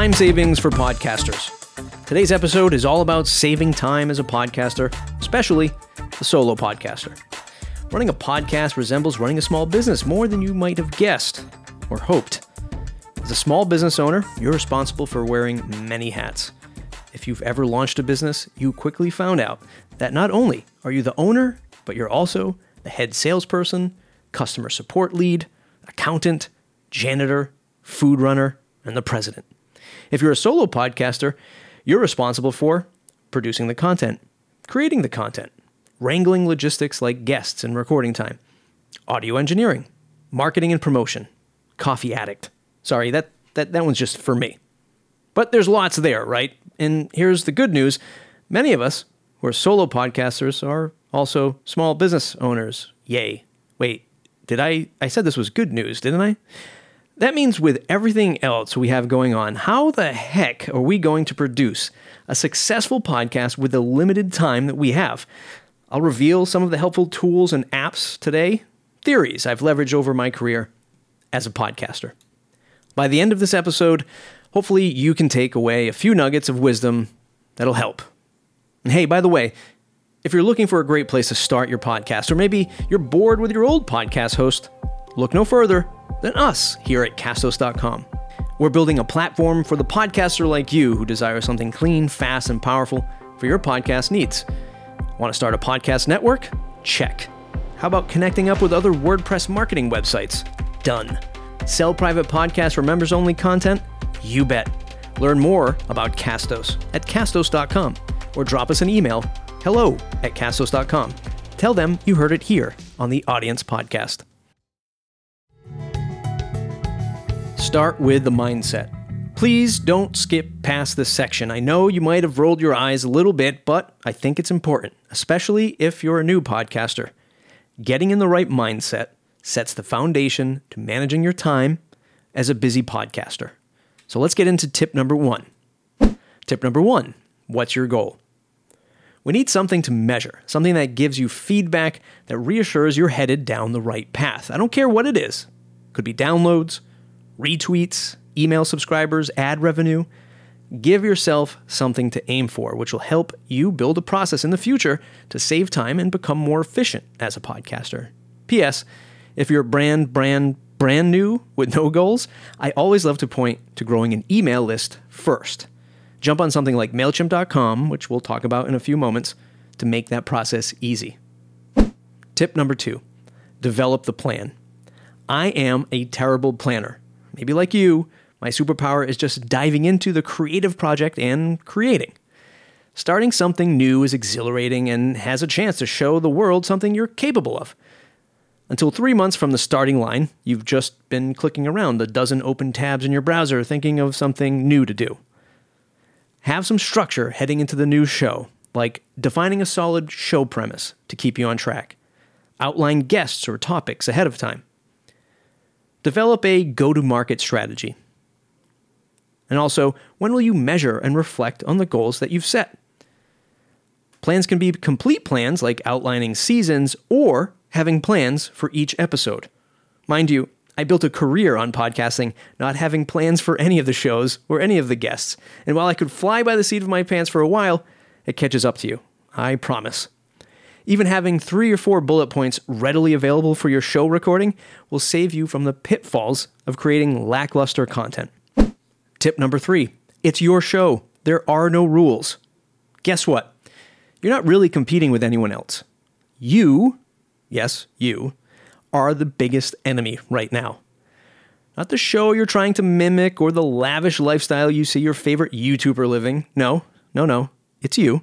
Time savings for podcasters. Today's episode is all about saving time as a podcaster, especially the solo podcaster. Running a podcast resembles running a small business more than you might have guessed or hoped. As a small business owner, you're responsible for wearing many hats. If you've ever launched a business, you quickly found out that not only are you the owner, but you're also the head salesperson, customer support lead, accountant, janitor, food runner, and the president. If you're a solo podcaster, you're responsible for producing the content, creating the content, wrangling logistics like guests and recording time, audio engineering, marketing and promotion, coffee addict. Sorry, that one's just for me. But there's lots there, right? And here's the good news. Many of us who are solo podcasters are also small business owners. Yay. Wait, I said this was good news, didn't I? That means with everything else we have going on, how the heck are we going to produce a successful podcast with the limited time that we have? I'll reveal some of the helpful tools and apps today, theories I've leveraged over my career as a podcaster. By the end of this episode, hopefully you can take away a few nuggets of wisdom that'll help. And hey, by the way, if you're looking for a great place to start your podcast, or maybe you're bored with your old podcast host, look no further than us here at Castos.com. We're building a platform for the podcaster like you who desires something clean, fast, and powerful for your podcast needs. Want to start a podcast network? Check. How about connecting up with other WordPress marketing websites? Done. Sell private podcasts for members-only content? You bet. Learn more about Castos at Castos.com or drop us an email, hello@castos.com. Tell them you heard it here on the Audience Podcast. Start with the mindset. Please don't skip past this section. I know you might have rolled your eyes a little bit, but I think it's important, especially if you're a new podcaster. Getting in the right mindset sets the foundation to managing your time as a busy podcaster. So let's get into tip number one. Tip number one, what's your goal? We need something to measure, something that gives you feedback that reassures you're headed down the right path. I don't care what it is. Could be downloads, retweets, email subscribers, ad revenue. Give yourself something to aim for, which will help you build a process in the future to save time and become more efficient as a podcaster. P.S. If you're brand new with no goals, I always love to point to growing an email list first. Jump on something like MailChimp.com, which we'll talk about in a few moments, to make that process easy. Tip number two, develop the plan. I am a terrible planner. Maybe like you, my superpower is just diving into the creative project and creating. Starting something new is exhilarating and has a chance to show the world something you're capable of. Until 3 months from the starting line, you've just been clicking around a dozen open tabs in your browser thinking of something new to do. Have some structure heading into the new show, like defining a solid show premise to keep you on track. Outline guests or topics ahead of time. Develop a go-to-market strategy. And also, when will you measure and reflect on the goals that you've set? Plans can be complete plans like outlining seasons or having plans for each episode. Mind you, I built a career on podcasting, not having plans for any of the shows or any of the guests. And while I could fly by the seat of my pants for a while, it catches up to you. I promise. Even having 3 or 4 bullet points readily available for your show recording will save you from the pitfalls of creating lackluster content. Tip number 3, it's your show. There are no rules. Guess what? You're not really competing with anyone else. You, yes, you, are the biggest enemy right now. Not the show you're trying to mimic or the lavish lifestyle you see your favorite YouTuber living. No, it's you.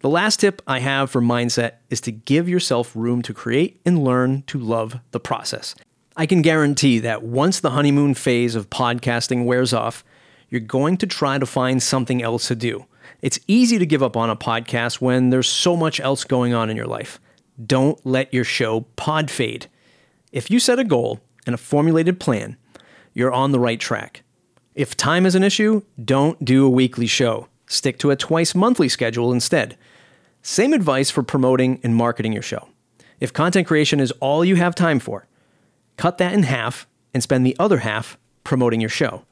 The last tip I have for mindset is to give yourself room to create and learn to love the process. I can guarantee that once the honeymoon phase of podcasting wears off, you're going to try to find something else to do. It's easy to give up on a podcast when there's so much else going on in your life. Don't let your show pod fade. If you set a goal and a formulated plan, you're on the right track. If time is an issue, don't do a weekly show. Stick to a twice-monthly schedule instead. Same advice for promoting and marketing your show. If content creation is all you have time for, cut that in half and spend the other half promoting your show.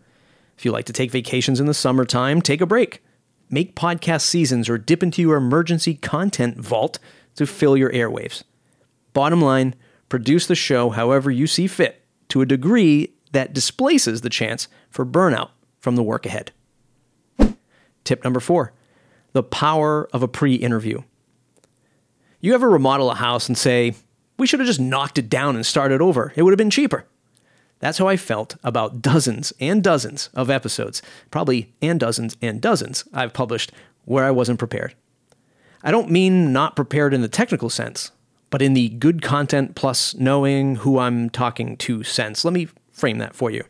If you like to take vacations in the summertime, take a break. Make podcast seasons or dip into your emergency content vault to fill your airwaves. Bottom line, produce the show however you see fit, to a degree that displaces the chance for burnout from the work ahead. Tip number 4, the power of a pre-interview. You ever remodel a house and say, we should have just knocked it down and started over. It would have been cheaper. That's how I felt about dozens and dozens of episodes, probably and dozens I've published where I wasn't prepared. I don't mean not prepared in the technical sense, but in the good content plus knowing who I'm talking to sense. Let me frame that for you.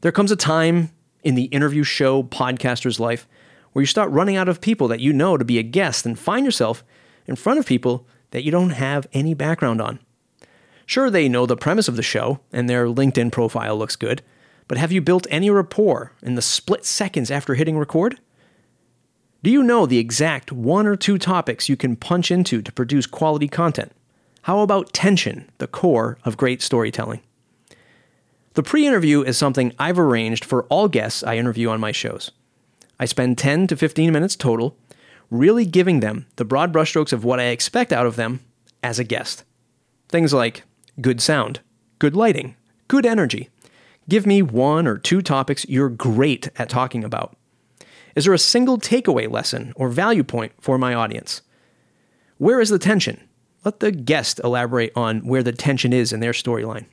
There comes a time in the interview show podcaster's life where you start running out of people that you know to be a guest and find yourself in front of people that you don't have any background on. Sure, they know the premise of the show, and their LinkedIn profile looks good, but have you built any rapport in the split seconds after hitting record? Do you know the exact 1 or 2 topics you can punch into to produce quality content? How about tension, the core of great storytelling? The pre-interview is something I've arranged for all guests I interview on my shows. I spend 10 to 15 minutes total, really giving them the broad brushstrokes of what I expect out of them as a guest. Things like good sound, good lighting, good energy. Give me 1 or 2 topics you're great at talking about. Is there a single takeaway lesson or value point for my audience? Where is the tension? Let the guest elaborate on where the tension is in their storyline.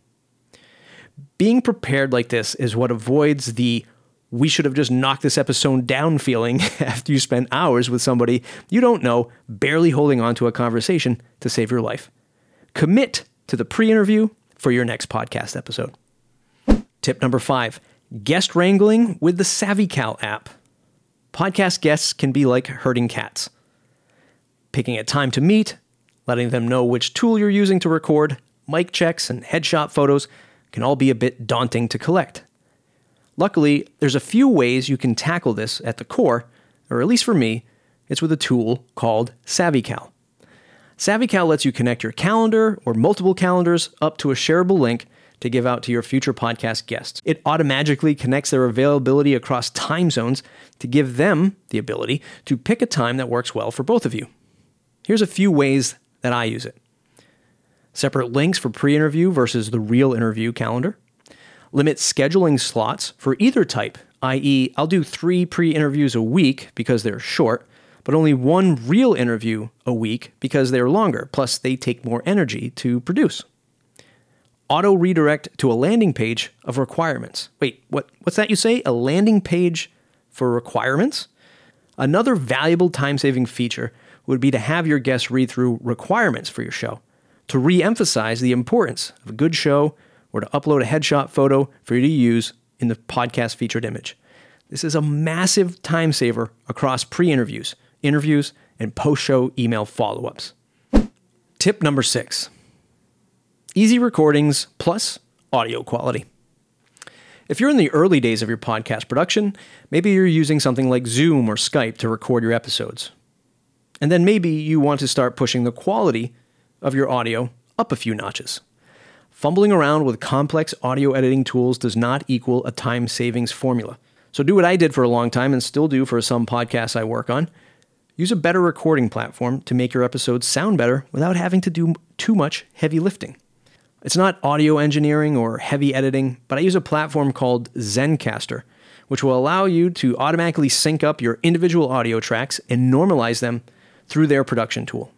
Being prepared like this is what avoids the we should have just knocked this episode down feeling after you spend hours with somebody you don't know, barely holding on to a conversation to save your life. Commit to the pre-interview for your next podcast episode. Tip number 5, guest wrangling with the SavvyCal app. Podcast guests can be like herding cats. Picking a time to meet, letting them know which tool you're using to record, mic checks, and headshot photos can all be a bit daunting to collect. Luckily, there's a few ways you can tackle this at the core, or at least for me, it's with a tool called SavvyCal. SavvyCal lets you connect your calendar or multiple calendars up to a shareable link to give out to your future podcast guests. It automatically connects their availability across time zones to give them the ability to pick a time that works well for both of you. Here's a few ways that I use it. Separate links for pre-interview versus the real interview calendar. Limit scheduling slots for either type, i.e., I'll do 3 pre-interviews a week because they're short, but only 1 real interview a week because they're longer, plus they take more energy to produce. Auto redirect to a landing page of requirements. Wait, what's that you say? A landing page for requirements? Another valuable time-saving feature would be to have your guests read through requirements for your show, to re-emphasize the importance of a good show or to upload a headshot photo for you to use in the podcast featured image. This is a massive time saver across pre-interviews, interviews, and post-show email follow-ups. Tip number 6, easy recordings plus audio quality. If you're in the early days of your podcast production, maybe you're using something like Zoom or Skype to record your episodes. And then maybe you want to start pushing the quality of your audio up a few notches. Fumbling around with complex audio editing tools does not equal a time savings formula. So do what I did for a long time and still do for some podcasts I work on. Use a better recording platform to make your episodes sound better without having to do too much heavy lifting. It's not audio engineering or heavy editing, but I use a platform called Zencastr, which will allow you to automatically sync up your individual audio tracks and normalize them through their production tool.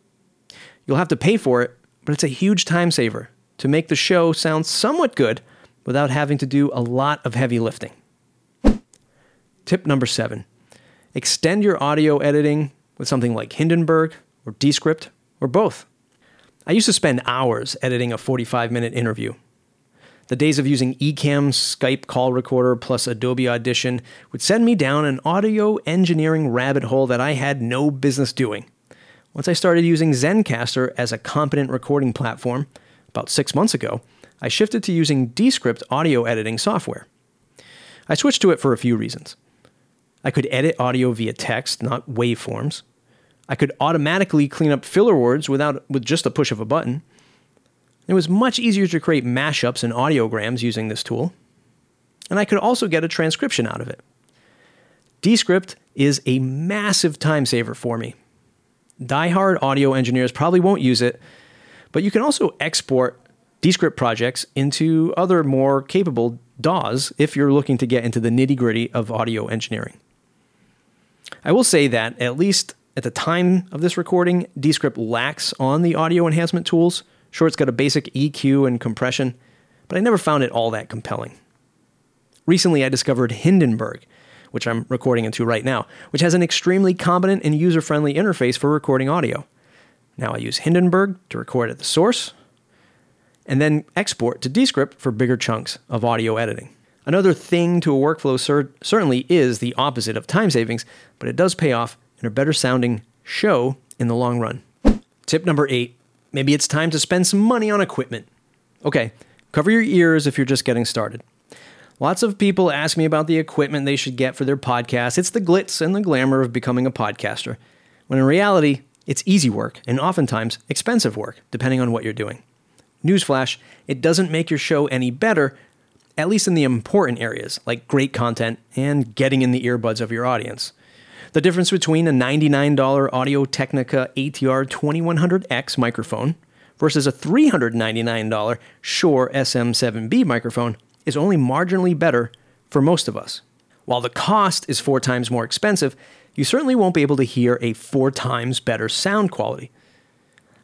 You'll have to pay for it, but it's a huge time saver to make the show sound somewhat good without having to do a lot of heavy lifting. Tip number 7, extend your audio editing with something like Hindenburg or Descript or both. I used to spend hours editing a 45-minute interview. The days of using Ecamm, Skype call recorder, plus Adobe Audition would send me down an audio engineering rabbit hole that I had no business doing. Once I started using Zencastr as a competent recording platform, about 6 months ago, I shifted to using Descript audio editing software. I switched to it for a few reasons. I could edit audio via text, not waveforms. I could automatically clean up filler words with just a push of a button. It was much easier to create mashups and audiograms using this tool. and I could also get a transcription out of it. Descript is a massive time saver for me. Diehard audio engineers probably won't use it, but you can also export Descript projects into other more capable DAWs if you're looking to get into the nitty-gritty of audio engineering. I will say that, at least at the time of this recording, Descript lacks on the audio enhancement tools. Sure, it's got a basic EQ and compression, but I never found it all that compelling. Recently, I discovered Hindenburg, which I'm recording into right now, which has an extremely competent and user-friendly interface for recording audio. Now I use Hindenburg to record at the source, and then export to Descript for bigger chunks of audio editing. Another thing to a workflow certainly is the opposite of time savings, but it does pay off in a better sounding show in the long run. Tip number 8, maybe it's time to spend some money on equipment. Okay, cover your ears if you're just getting started. Lots of people ask me about the equipment they should get for their podcast. It's the glitz and the glamour of becoming a podcaster, when in reality, it's easy work and oftentimes expensive work, depending on what you're doing. Newsflash, it doesn't make your show any better, at least in the important areas, like great content and getting in the earbuds of your audience. The difference between a $99 Audio-Technica ATR2100X microphone versus a $399 Shure SM7B microphone is only marginally better for most of us. While the cost is 4 times more expensive, you certainly won't be able to hear a 4 times better sound quality.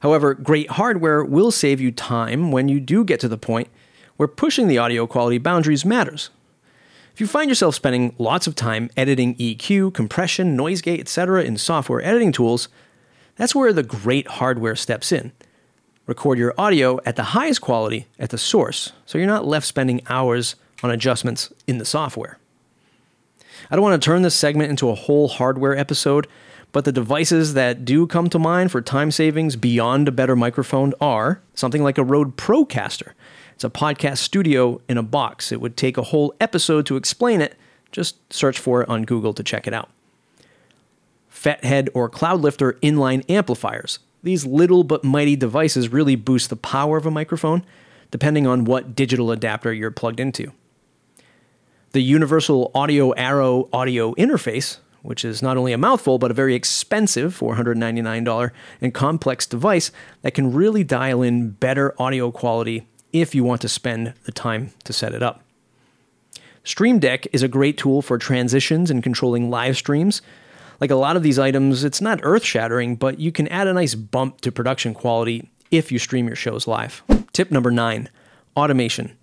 However, great hardware will save you time when you do get to the point where pushing the audio quality boundaries matters. If you find yourself spending lots of time editing EQ, compression, noise gate, etc. in software editing tools, that's where the great hardware steps in. Record your audio at the highest quality at the source, so you're not left spending hours on adjustments in the software. I don't want to turn this segment into a whole hardware episode, but the devices that do come to mind for time savings beyond a better microphone are something like a Rode Procaster. It's a podcast studio in a box. It would take a whole episode to explain it. Just search for it on Google to check it out. FEThead or Cloudlifter inline amplifiers. These little but mighty devices really boost the power of a microphone, depending on what digital adapter you're plugged into. The Universal Audio Arrow audio interface, which is not only a mouthful, but a very expensive $499 and complex device that can really dial in better audio quality if you want to spend the time to set it up. Stream Deck is a great tool for transitions and controlling live streams. Like a lot of these items, it's not earth-shattering, but you can add a nice bump to production quality if you stream your shows live. Tip number 9, automation.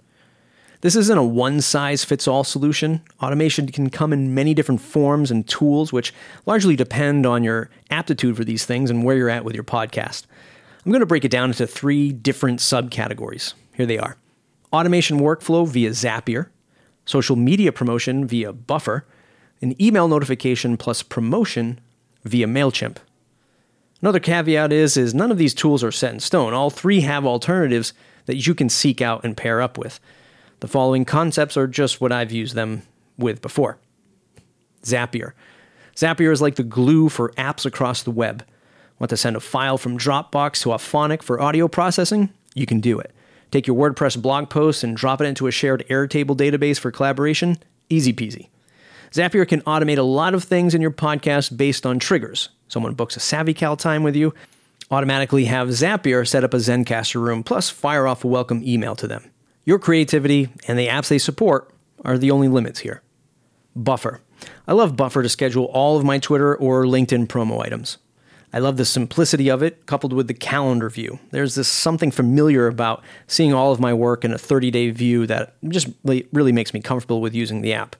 This isn't a one-size-fits-all solution. Automation can come in many different forms and tools, which largely depend on your aptitude for these things and where you're at with your podcast. I'm going to break it down into 3 different subcategories. Here they are. Automation workflow via Zapier, social media promotion via Buffer, and email notification plus promotion via MailChimp. Another caveat is none of these tools are set in stone. All 3 have alternatives that you can seek out and pair up with. The following concepts are just what I've used them with before. Zapier. Zapier is like the glue for apps across the web. Want to send a file from Dropbox to Auphonic for audio processing? You can do it. Take your WordPress blog post and drop it into a shared Airtable database for collaboration? Easy peasy. Zapier can automate a lot of things in your podcast based on triggers. Someone books a SavvyCal time with you, automatically have Zapier set up a Zencastr room, plus fire off a welcome email to them. Your creativity and the apps they support are the only limits here. Buffer. I love Buffer to schedule all of my Twitter or LinkedIn promo items. I love the simplicity of it, coupled with the calendar view. There's this something familiar about seeing all of my work in a 30-day view that just really makes me comfortable with using the app.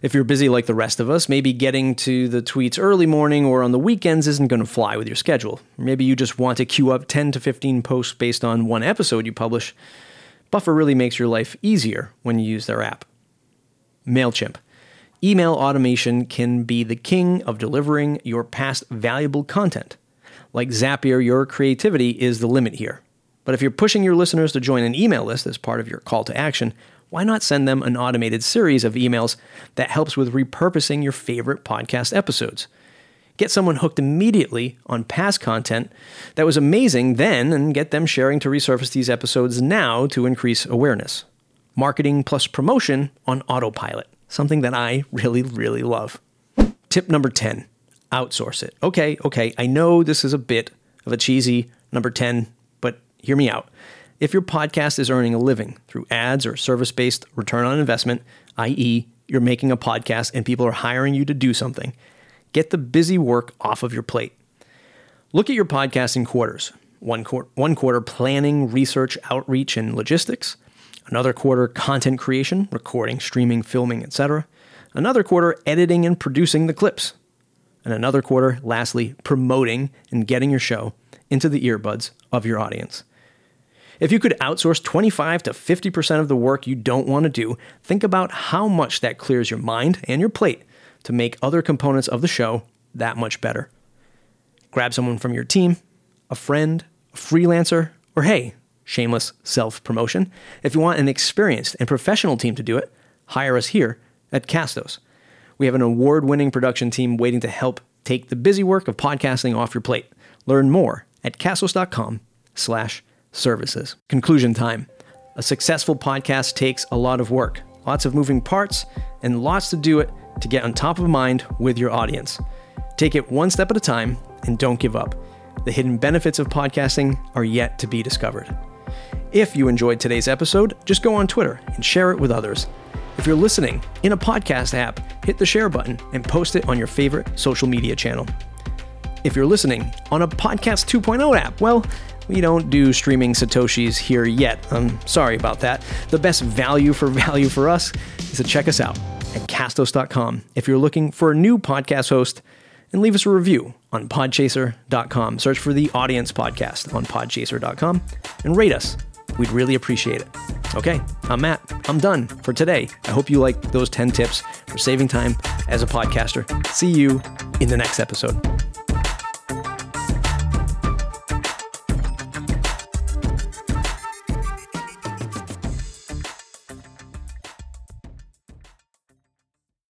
If you're busy like the rest of us, maybe getting to the tweets early morning or on the weekends isn't going to fly with your schedule. Maybe you just want to queue up 10 to 15 posts based on one episode you publish. Buffer really makes your life easier when you use their app. MailChimp. Email automation can be the king of delivering your past valuable content. Like Zapier, your creativity is the limit here. But if you're pushing your listeners to join an email list as part of your call to action, why not send them an automated series of emails that helps with repurposing your favorite podcast episodes? Get someone hooked immediately on past content that was amazing then and get them sharing to resurface these episodes now to increase awareness. marketing plus promotion on autopilot, something that I really, really love. Tip number 10, outsource it. Okay, I know this is a bit of a cheesy number 10, but hear me out. If your podcast is earning a living through ads or service-based return on investment, i.e., you're making a podcast and people are hiring you to do something, get the busy work off of your plate. Look at your podcast in quarters. One quarter planning, research, outreach, and logistics. Another quarter content creation, recording, streaming, filming, etc. Another quarter editing and producing the clips. And another quarter, lastly, promoting and getting your show into the earbuds of your audience. If you could outsource 25 to 50% of the work you don't want to do, think about how much that clears your mind and your plate to make other components of the show that much better. Grab someone from your team, a friend, a freelancer, or hey, shameless self-promotion. If you want an experienced and professional team to do it, hire us here at Castos. We have an award-winning production team waiting to help take the busy work of podcasting off your plate. Learn more at castos.com/services. Conclusion time. A successful podcast takes a lot of work, lots of moving parts, and lots to do it to get on top of mind with your audience. Take it one step at a time and don't give up. The hidden benefits of podcasting are yet to be discovered. If you enjoyed today's episode, just go on Twitter and share it with others. If you're listening in a podcast app, hit the share button and post it on your favorite social media channel. If you're listening on a Podcast 2.0 app, well, we don't do streaming Satoshis here yet. I'm sorry about that. The best value for us is to check us out at castos.com if you're looking for a new podcast host, and leave us a review on podchaser.com. Search for The Audience Podcast on podchaser.com and rate us. We'd really appreciate it. Okay, I'm Matt. I'm done for today. I hope you like those 10 tips for saving time as a podcaster. See you in the next episode.